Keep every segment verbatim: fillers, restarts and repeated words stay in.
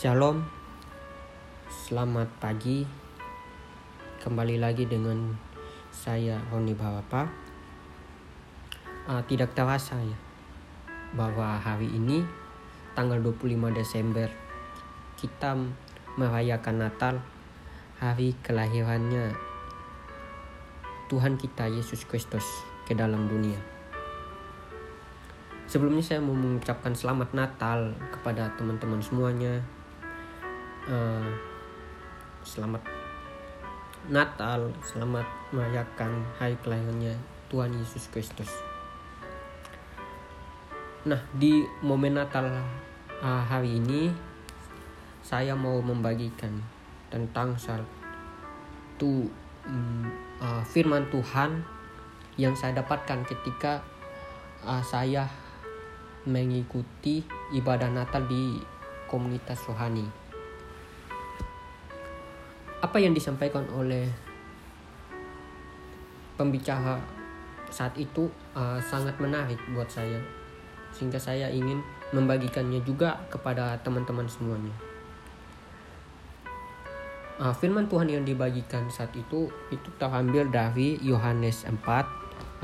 Shalom, selamat pagi. Kembali lagi dengan saya Roni Barapa. Uh, tidak terasa ya bahwa hari ini tanggal dua puluh lima Desember kita merayakan Natal, hari kelahirannya Tuhan kita Yesus Kristus ke dalam dunia. Sebelumnya saya mau mengucapkan selamat Natal kepada teman-teman semuanya. Uh, selamat Natal, selamat merayakan hari kelahirannya Tuhan Yesus Kristus. Nah, di momen Natal uh, hari ini saya mau membagikan tentang satu um, uh, firman Tuhan yang saya dapatkan ketika uh, saya mengikuti ibadah Natal di komunitas rohani. Apa yang disampaikan oleh pembicara saat itu uh, sangat menarik buat saya, sehingga saya ingin membagikannya juga kepada teman-teman semuanya. Uh, firman Tuhan yang dibagikan saat itu itu terambil dari Yohanes empat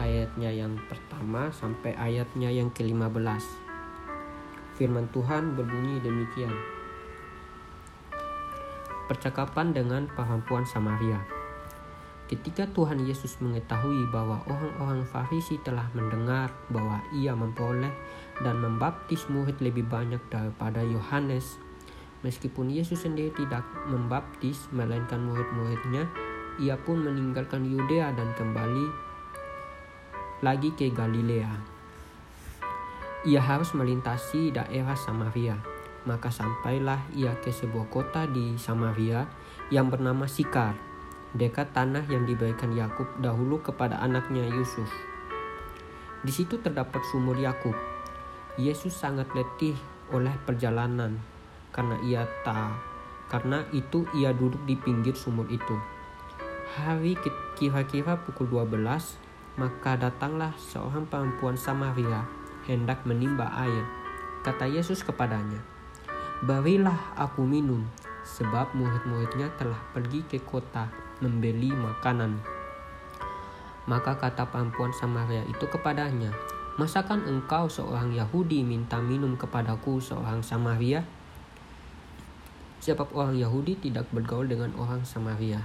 ayatnya yang pertama sampai ayatnya yang kelima belas. Firman Tuhan berbunyi demikian. Percakapan dengan perempuan Samaria. Ketika Tuhan Yesus mengetahui bahwa orang-orang Farisi telah mendengar bahwa ia memperoleh dan membaptis murid lebih banyak daripada Yohanes, meskipun Yesus sendiri tidak membaptis melainkan murid-muridnya, ia pun meninggalkan Yudea dan kembali lagi ke Galilea. Ia harus melintasi daerah Samaria. Maka sampailah ia ke sebuah kota di Samaria yang bernama Sikar, dekat tanah yang diberikan Yakub dahulu kepada anaknya Yusuf. Di situ terdapat sumur Yakub. Yesus sangat letih oleh perjalanan, karena ia tak, karena itu ia duduk di pinggir sumur itu. Hari kira-kira pukul dua belas, maka datanglah seorang perempuan Samaria hendak menimba air. Kata Yesus kepadanya, "Berilah aku minum," sebab murid-muridnya telah pergi ke kota membeli makanan. Maka kata perempuan Samaria itu kepadanya, "Masakan engkau seorang Yahudi minta minum kepadaku seorang Samaria?" Sebab orang Yahudi tidak bergaul dengan orang Samaria.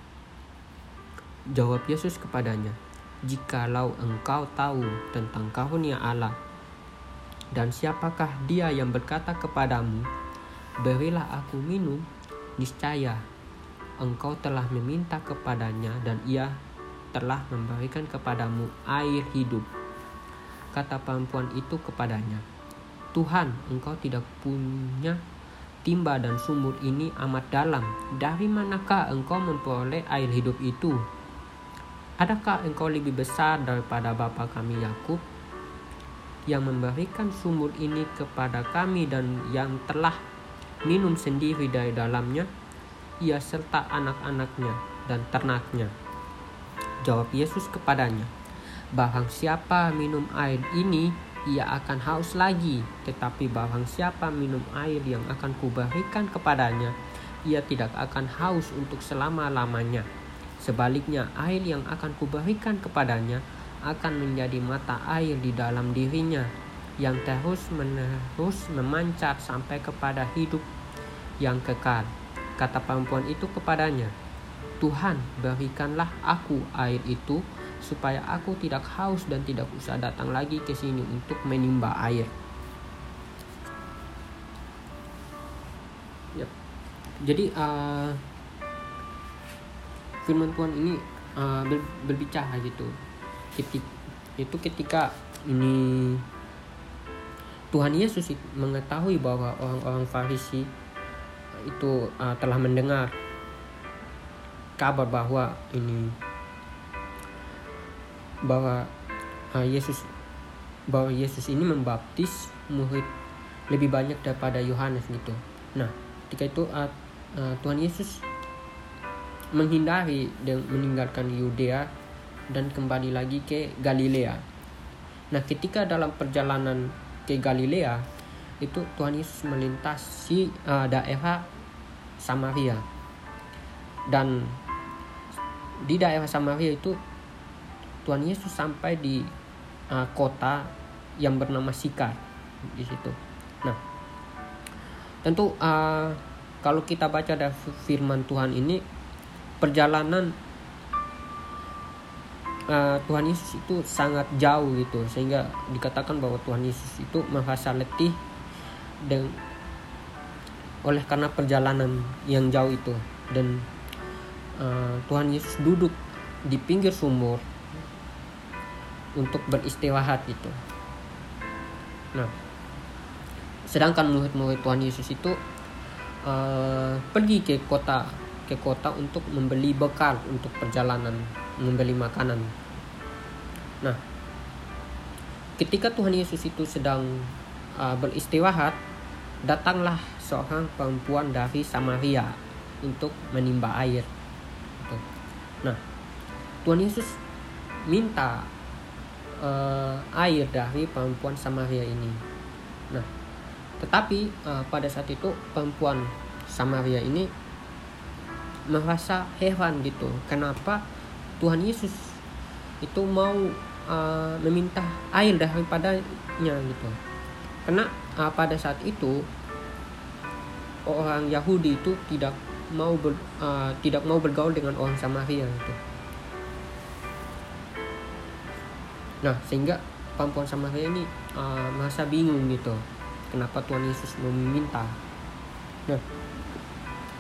Jawab Yesus kepadanya, "Jikalau engkau tahu tentang karunia Allah, dan siapakah dia yang berkata kepadamu, 'Berilah aku minum,' niscaya engkau telah meminta kepadanya dan ia telah memberikan kepadamu air hidup." Kata perempuan itu kepadanya, "Tuhan, engkau tidak punya timba dan sumur ini amat dalam. Dari manakah engkau memperoleh air hidup itu? Adakah engkau lebih besar daripada bapa kami Yakub, yang memberikan sumur ini kepada kami dan yang telah minum sendiri dari dalamnya, ia serta anak-anaknya dan ternaknya?" Jawab Yesus kepadanya, "Barang siapa minum air ini, ia akan haus lagi. Tetapi barang siapa minum air yang akan kuberikan kepadanya, ia tidak akan haus untuk selama-lamanya. Sebaliknya, air yang akan kuberikan kepadanya akan menjadi mata air di dalam dirinya, yang terus-menerus memancar sampai kepada hidup yang kekal." Kata perempuan itu kepadanya, "Tuhan, berikanlah aku air itu, supaya aku tidak haus dan tidak usah datang lagi ke sini untuk menimba air." Yep. Jadi uh, firman Tuhan ini uh, berbicara gitu. Ketika, itu ketika ini Tuhan Yesus mengetahui bahwa orang-orang Farisi itu uh, telah mendengar kabar bahwa ini bahwa uh, Yesus bahwa Yesus ini membaptis murid lebih banyak daripada Yohanes gitu. Nah, ketika itu uh, uh, Tuhan Yesus menghindari dan meninggalkan Yudea dan kembali lagi ke Galilea. Nah, ketika dalam perjalanan ke Galilea itu Tuhan Yesus melintasi uh, daerah Samaria. Dan di daerah Samaria itu Tuhan Yesus sampai di uh, kota yang bernama Sikar di situ. Nah, tentu uh, kalau kita baca dari firman Tuhan ini, perjalanan uh, Tuhan Yesus itu sangat jauh gitu, sehingga dikatakan bahwa Tuhan Yesus itu merasa letih dan oleh karena perjalanan yang jauh itu. Dan uh, Tuhan Yesus duduk di pinggir sumur untuk beristirahat itu. Nah, sedangkan murid-murid Tuhan Yesus itu uh, pergi ke kota ke kota untuk membeli bekal untuk perjalanan, membeli makanan. Nah, ketika Tuhan Yesus itu sedang uh, beristirahat, datanglah seorang perempuan dari Samaria untuk menimba air. Nah, Tuhan Yesus minta uh, air dari perempuan Samaria ini. Nah, tetapi uh, pada saat itu perempuan Samaria ini merasa heran gitu, kenapa Tuhan Yesus itu mau uh, meminta air daripadanya gitu. Karena uh, pada saat itu orang Yahudi itu tidak mau ber, uh, tidak mau bergaul dengan orang Samaria gitu. Nah, sehingga perempuan Samaria ini uh, merasa bingung gitu, kenapa Tuhan Yesus meminta. Nah,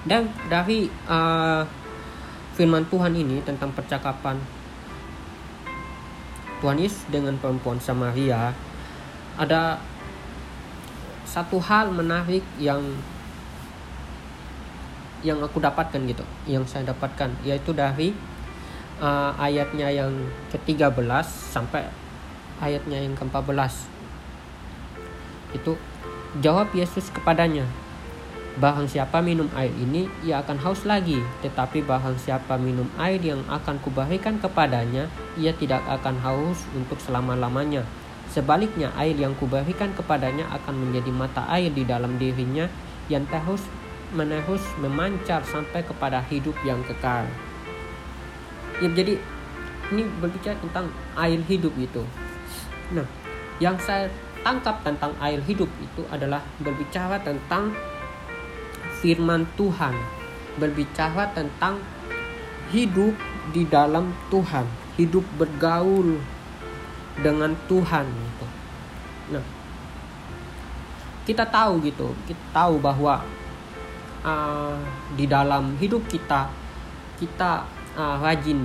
dan dari uh, firman Tuhan ini tentang percakapan Tuhan Yesus dengan perempuan Samaria, ada satu hal menarik yang yang aku dapatkan gitu, yang saya dapatkan, yaitu dari uh, ayatnya yang ke tiga belas sampai ayatnya yang ke empat belas. Itu, jawab Yesus kepadanya, barang siapa minum air ini, ia akan haus lagi, tetapi barang siapa minum air yang akan kuberikan kepadanya, ia tidak akan haus untuk selama-lamanya. Sebaliknya, air yang kuberikan kepadanya akan menjadi mata air di dalam dirinya yang terus menerus memancar sampai kepada hidup yang kekal. Ya, jadi ini berbicara tentang air hidup gitu. Nah, yang saya tangkap tentang air hidup itu adalah berbicara tentang firman Tuhan, berbicara tentang hidup di dalam Tuhan, hidup bergaul dengan Tuhan gitu. Nah, kita tahu gitu, kita tahu bahwa uh, di dalam hidup kita kita uh, rajin,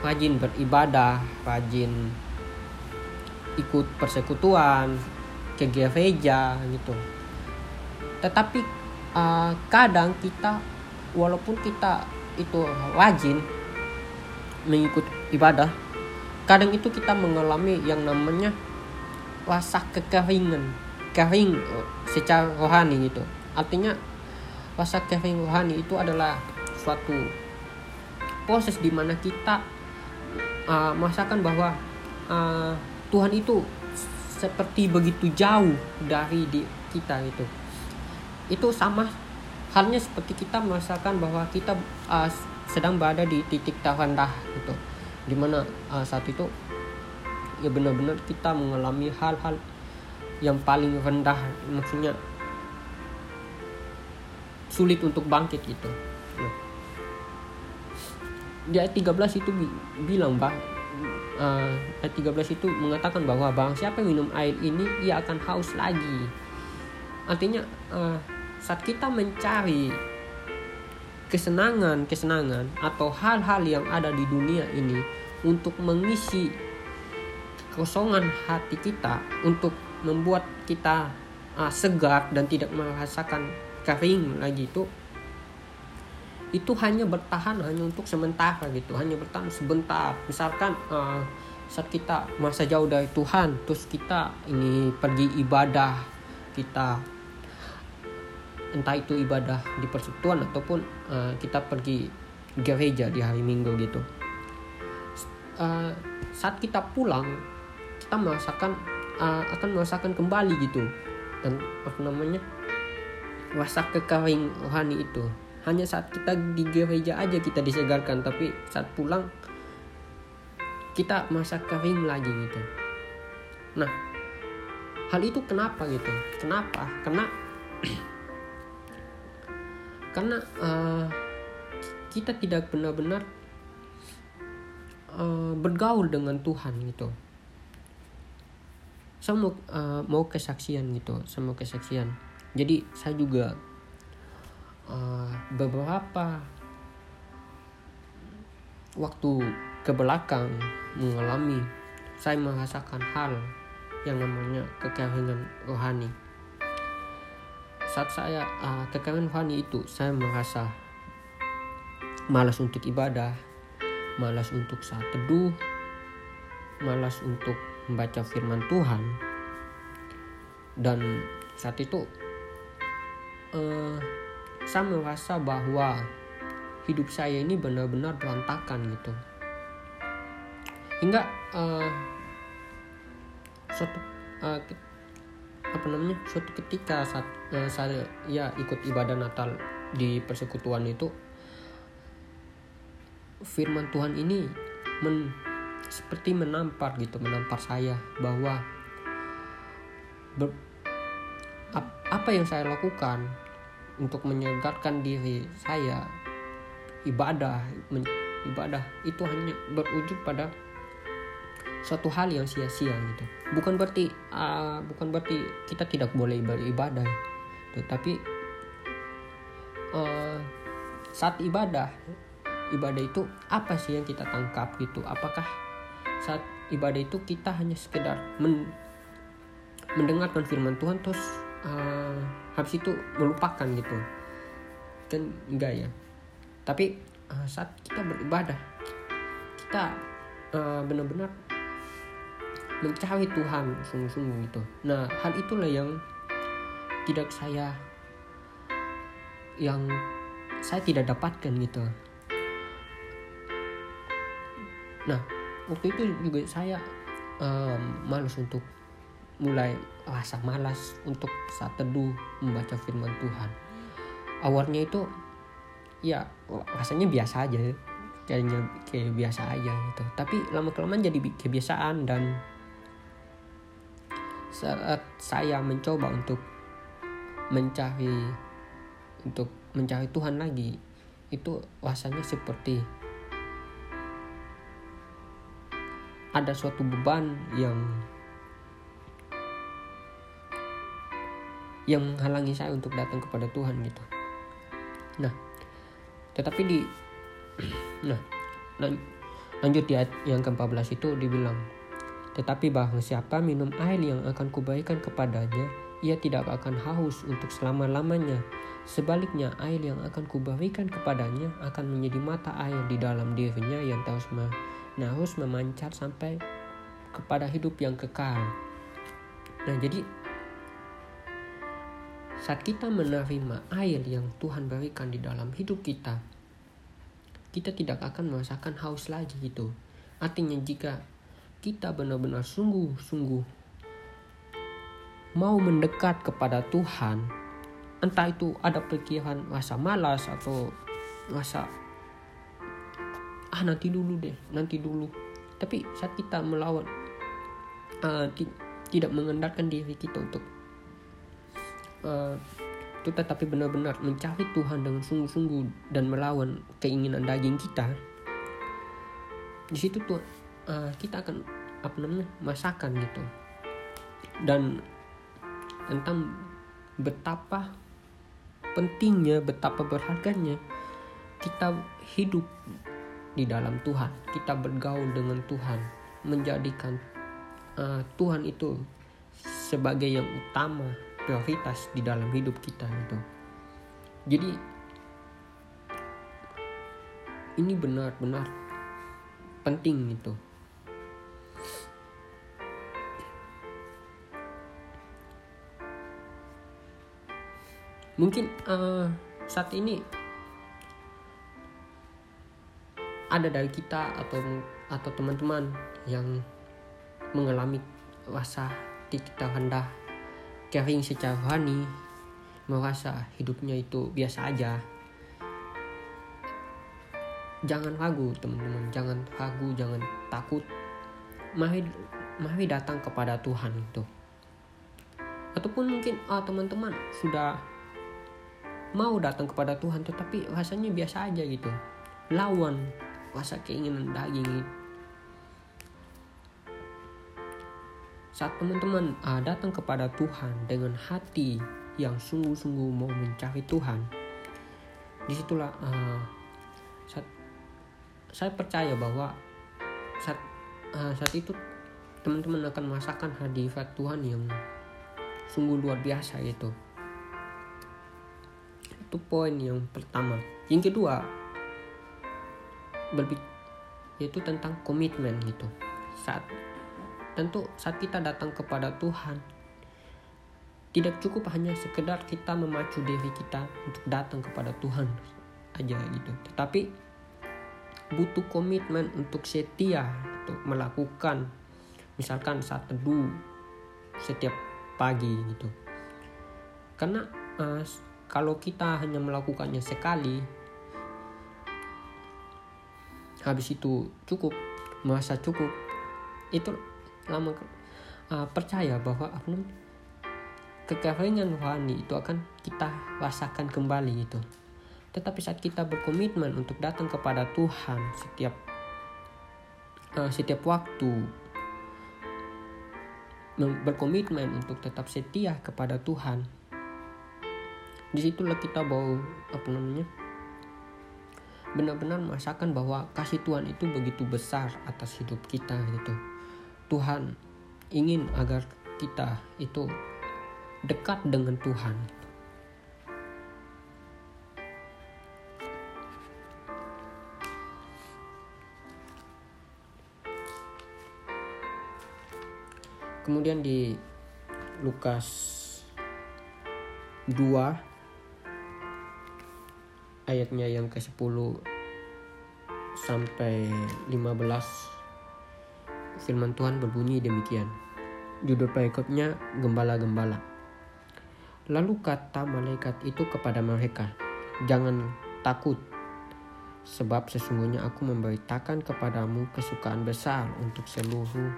rajin beribadah, rajin ikut persekutuan, ke gereja gitu. Tetapi uh, kadang kita, walaupun kita itu rajin mengikuti ibadah, kadang itu kita mengalami yang namanya rasa kekeringan, kering secara rohani gitu. Artinya rasa kering rohani itu adalah suatu proses di mana kita uh, merasakan bahwa uh, Tuhan itu seperti begitu jauh dari di kita gitu. Itu sama halnya seperti kita merasakan bahwa kita uh, sedang berada di titik terendah gitu, dimana uh, saat itu ya benar-benar kita mengalami hal-hal yang paling rendah, maksudnya sulit untuk bangkit gitu. Nah, di ayat tiga belas itu bilang bah, uh, ayat tiga belas itu mengatakan bahwa barang siapa minum air ini, ia akan haus lagi. Artinya uh, saat kita mencari kesenangan-kesenangan atau hal-hal yang ada di dunia ini untuk mengisi kekosongan hati kita, untuk membuat kita uh, segar dan tidak merasakan kering lagi, itu itu hanya bertahan hanya untuk sementara gitu, hanya bertahan sebentar. Misalkan uh, saat kita masa jauh dari Tuhan, terus kita ini pergi ibadah, kita entah itu ibadah di persekutuan ataupun uh, kita pergi gereja di hari Minggu gitu. Uh, saat kita pulang, kita merasakan uh, akan merasakan kembali gitu, dan apa namanya, rasa kekering rohani itu. Hanya saat kita di gereja aja kita disegarkan, tapi saat pulang kita masa kering lagi gitu. Nah, hal itu kenapa gitu? Kenapa? Karena karena uh, kita tidak benar-benar uh, bergaul dengan Tuhan gitu. Saya mau, uh, mau kesaksian gitu, saya mau kesaksian. Jadi saya juga uh, beberapa waktu ke belakang mengalami, saya merasakan hal yang namanya kekeringan rohani. Saat saya uh, kekeringan rohani itu, saya merasa malas untuk ibadah, malas untuk saat teduh, malas untuk membaca firman Tuhan. Dan saat itu uh, saya merasa bahwa hidup saya ini benar-benar berantakan gitu. Hingga uh, suatu uh, apa namanya suatu ketika saat uh, saya ya ikut ibadah Natal di persekutuan itu, firman Tuhan ini men seperti menampar gitu, menampar saya bahwa ber, ap, apa yang saya lakukan untuk menyegarkan diri saya, ibadah men, ibadah itu hanya berujung pada suatu hal yang sia-sia gitu. Bukan berarti uh, bukan berarti kita tidak boleh beribadah, tetapi uh, saat ibadah ibadah itu apa sih yang kita tangkap gitu? Apakah saat ibadah itu kita hanya sekedar men- mendengarkan firman Tuhan terus uh, habis itu melupakan gitu? Kan enggak ya. Tapi uh, saat kita beribadah kita uh, benar-benar mencari Tuhan sungguh-sungguh gitu. Nah, hal itulah yang tidak saya yang saya tidak dapatkan gitu. Nah, waktu itu juga saya um, malas untuk mulai rasa malas untuk saat teduh membaca firman Tuhan. Awalnya itu ya rasanya biasa aja, kayaknya kayak biasa aja gitu. Tapi lama-kelamaan jadi kebiasaan, dan saat saya mencoba untuk mencari untuk mencari Tuhan lagi, itu rasanya seperti ada suatu beban yang yang menghalangi saya untuk datang kepada Tuhan gitu. Nah, tetapi di nah lanjut di ayat yang keempat belas itu dibilang, tetapi barang siapa minum air yang akan kuberikan kepadanya, ia tidak akan haus untuk selama-lamanya. Sebaliknya, air yang akan kuberikan kepadanya akan menjadi mata air di dalam dirinya yang terus harus memancar sampai kepada hidup yang kekal. Nah, jadi saat kita menerima air yang Tuhan berikan di dalam hidup kita, kita tidak akan merasakan haus lagi gitu. Artinya, jika kita benar-benar sungguh-sungguh mau mendekat kepada Tuhan, entah itu ada pikiran rasa malas atau rasa ah nanti dulu deh, nanti dulu. Tapi saat kita melawan, uh, ti- tidak mengendarkan diri kita untuk uh, itu, tetapi benar-benar mencari Tuhan dengan sungguh-sungguh dan melawan keinginan daging kita, di situ tuh uh, kita akan apa namanya masakan gitu. Dan tentang betapa pentingnya, betapa berharganya kita hidup di dalam Tuhan, kita bergaul dengan Tuhan, menjadikan uh, Tuhan itu sebagai yang utama, prioritas di dalam hidup kita gitu. Jadi ini benar-benar penting gitu. Mungkin uh, saat ini ada dari kita atau atau teman-teman yang mengalami rasa titik terendah, kering secara rohani, merasa hidupnya itu biasa aja, jangan ragu teman-teman, jangan ragu, jangan takut. Mari, mari datang kepada Tuhan itu. Ataupun mungkin ah, teman-teman sudah mau datang kepada Tuhan tetapi rasanya biasa aja gitu. Lawan rasa keinginan daging. Saat teman-teman ah, datang kepada Tuhan dengan hati yang sungguh-sungguh mau mencari Tuhan, disitulah uh, saat, saya percaya bahwa saat, uh, saat itu teman-teman akan merasakan hadirat Tuhan yang sungguh luar biasa gitu. Itu poin yang pertama. Yang kedua, berbic- yaitu tentang komitmen gitu. Saat tentu saat kita datang kepada Tuhan, tidak cukup hanya sekedar kita memacu diri kita untuk datang kepada Tuhan aja gitu. Tetapi butuh komitmen untuk setia untuk melakukan, misalkan saat teduh setiap pagi gitu. Karena uh, kalau kita hanya melakukannya sekali, habis itu cukup, merasa cukup, itu lama uh, percaya bahwa belum. Kekeringan rohani itu akan kita rasakan kembali gitu. Tetapi saat kita berkomitmen untuk datang kepada Tuhan setiap uh, setiap waktu, berkomitmen untuk tetap setia kepada Tuhan, disitulah kita baru apa namanya benar-benar merasakan bahwa kasih Tuhan itu begitu besar atas hidup kita gitu. Tuhan ingin agar kita itu dekat dengan Tuhan. Kemudian di Lukas dua ayatnya yang kesepuluh sampai lima belas, firman Tuhan berbunyi demikian. Judul perikopnya Gembala-Gembala. Lalu kata malaikat itu kepada mereka, jangan takut, sebab sesungguhnya aku memberitakan kepadamu kesukaan besar untuk seluruh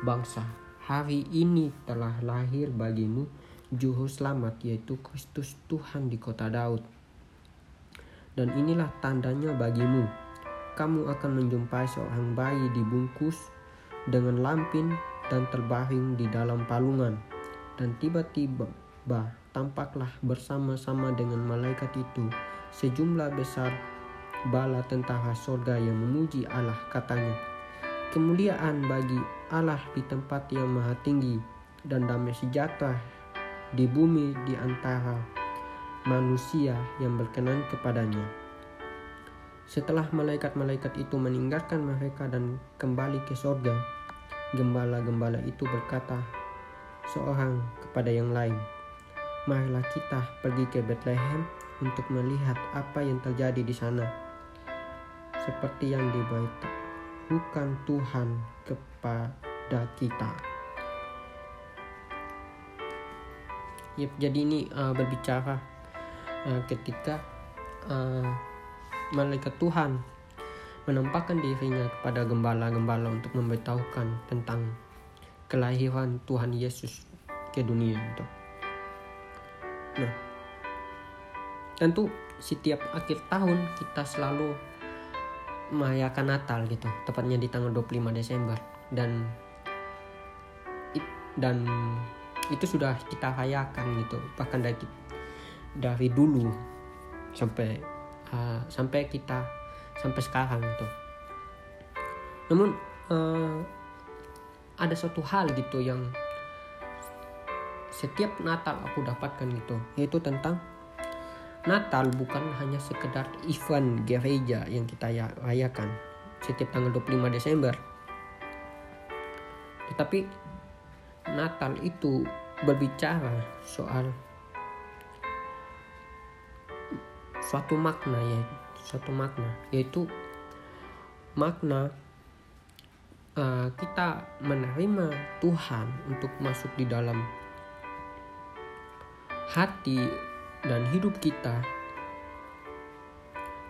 bangsa. Hari ini telah lahir bagimu Juru Selamat, yaitu Kristus Tuhan di kota Daud. Dan inilah tandanya bagimu, kamu akan menjumpai seorang bayi dibungkus dengan lampin dan terbaring di dalam palungan. Dan tiba-tiba bah, tampaklah bersama-sama dengan malaikat itu sejumlah besar bala tentara surga yang memuji Allah, katanya, kemuliaan bagi Allah di tempat yang maha tinggi, dan damai sejahtera di bumi di antara manusia yang berkenan kepadanya. Setelah malaikat-malaikat itu meninggalkan mereka dan kembali ke surga, gembala-gembala itu berkata seorang kepada yang lain, marilah kita pergi ke Bethlehem untuk melihat apa yang terjadi di sana, seperti yang diberitakan Tuhan kepada kita. Yep, jadi ini uh, berbicara uh, ketika uh, malaikat Tuhan menampakkan dirinya kepada gembala-gembala untuk memberitahukan tentang kelahiran Tuhan Yesus ke dunia itu. Nah, tentu setiap akhir tahun kita selalu merayakan Natal gitu, tepatnya di tanggal dua puluh lima Desember, dan dan itu sudah kita rayakan gitu, bahkan dari dari dulu sampai uh, sampai kita sampai sekarang gitu. Namun uh, ada satu hal gitu yang setiap Natal aku dapatkan gitu, yaitu tentang Natal bukan hanya sekedar event gereja yang kita rayakan setiap tanggal dua puluh lima Desember, tetapi Natal itu berbicara soal suatu makna, ya, suatu makna, yaitu makna uh, kita menerima Tuhan untuk masuk di dalam hati dan hidup kita,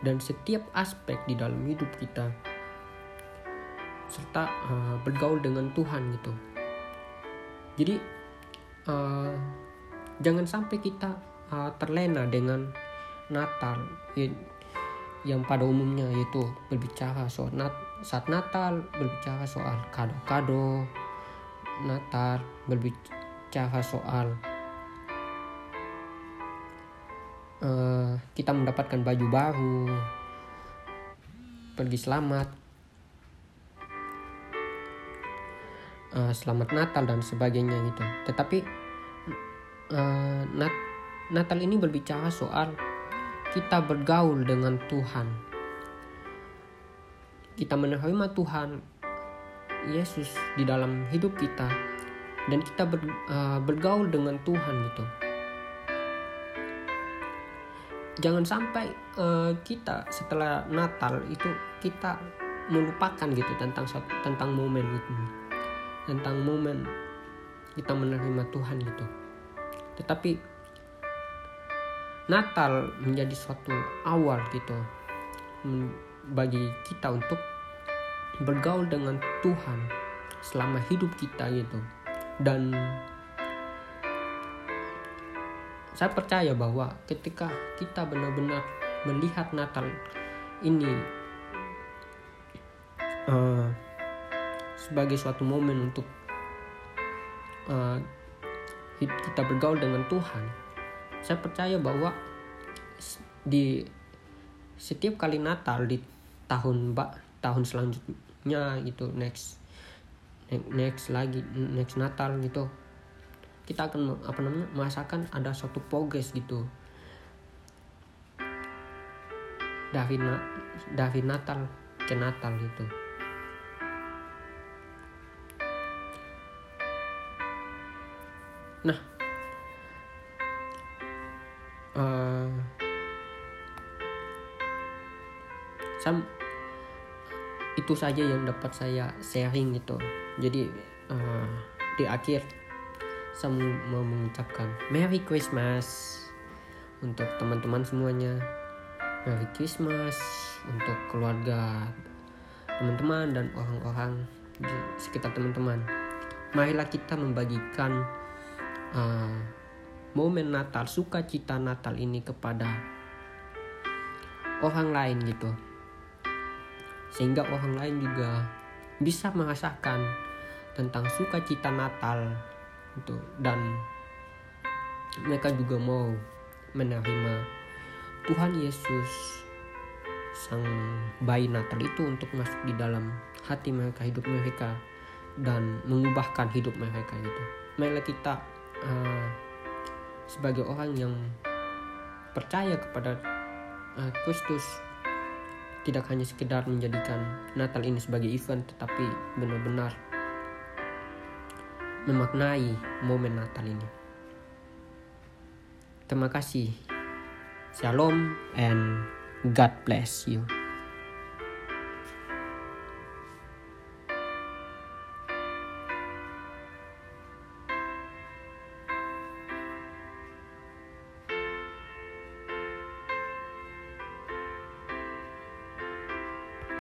dan setiap aspek di dalam hidup kita, serta uh, bergaul dengan Tuhan gitu. Jadi uh, jangan sampai kita uh, terlena dengan Natal ya, yang pada umumnya yaitu berbicara soal nat- saat Natal, berbicara soal kado-kado Natal, berbicara soal uh, kita mendapatkan baju baru, pergi selamat, uh, selamat Natal dan sebagainya gitu. Tetapi uh, nat- Natal ini berbicara soal kita bergaul dengan Tuhan. Kita menerima Tuhan Yesus di dalam hidup kita dan kita ber, uh, bergaul dengan Tuhan gitu. Jangan sampai uh, kita setelah Natal itu kita melupakan gitu tentang tentang momen itu. Tentang momen kita menerima Tuhan gitu. Tetapi Natal menjadi suatu awal gitu bagi kita untuk bergaul dengan Tuhan selama hidup kita gitu. Dan saya percaya bahwa ketika kita benar-benar melihat Natal ini uh, sebagai suatu momen untuk uh, kita bergaul dengan Tuhan, saya percaya bahwa di setiap kali Natal di tahun tahun selanjutnya gitu, next next lagi next Natal gitu, kita akan apa namanya merasakan ada suatu progres gitu dari dari Natal ke Natal gitu. Nah, Uh, sam, itu saja yang dapat saya sharing gitu. Jadi uh, di akhir saya mau mengucapkan Merry Christmas untuk teman-teman semuanya, Merry Christmas untuk keluarga teman-teman dan orang-orang di sekitar teman-teman. Marilah kita membagikan uh, momen Natal, sukacita Natal ini kepada orang lain gitu, sehingga orang lain juga bisa merasakan tentang sukacita Natal gitu, dan mereka juga mau menerima Tuhan Yesus sang bayi Natal itu untuk masuk di dalam hati mereka, hidup mereka, dan mengubahkan hidup mereka gitu. Marilah kita uh, sebagai orang yang percaya kepada uh, Kristus, tidak hanya sekedar menjadikan Natal ini sebagai event, tetapi benar-benar memaknai momen Natal ini. Terima kasih. Shalom and God bless you.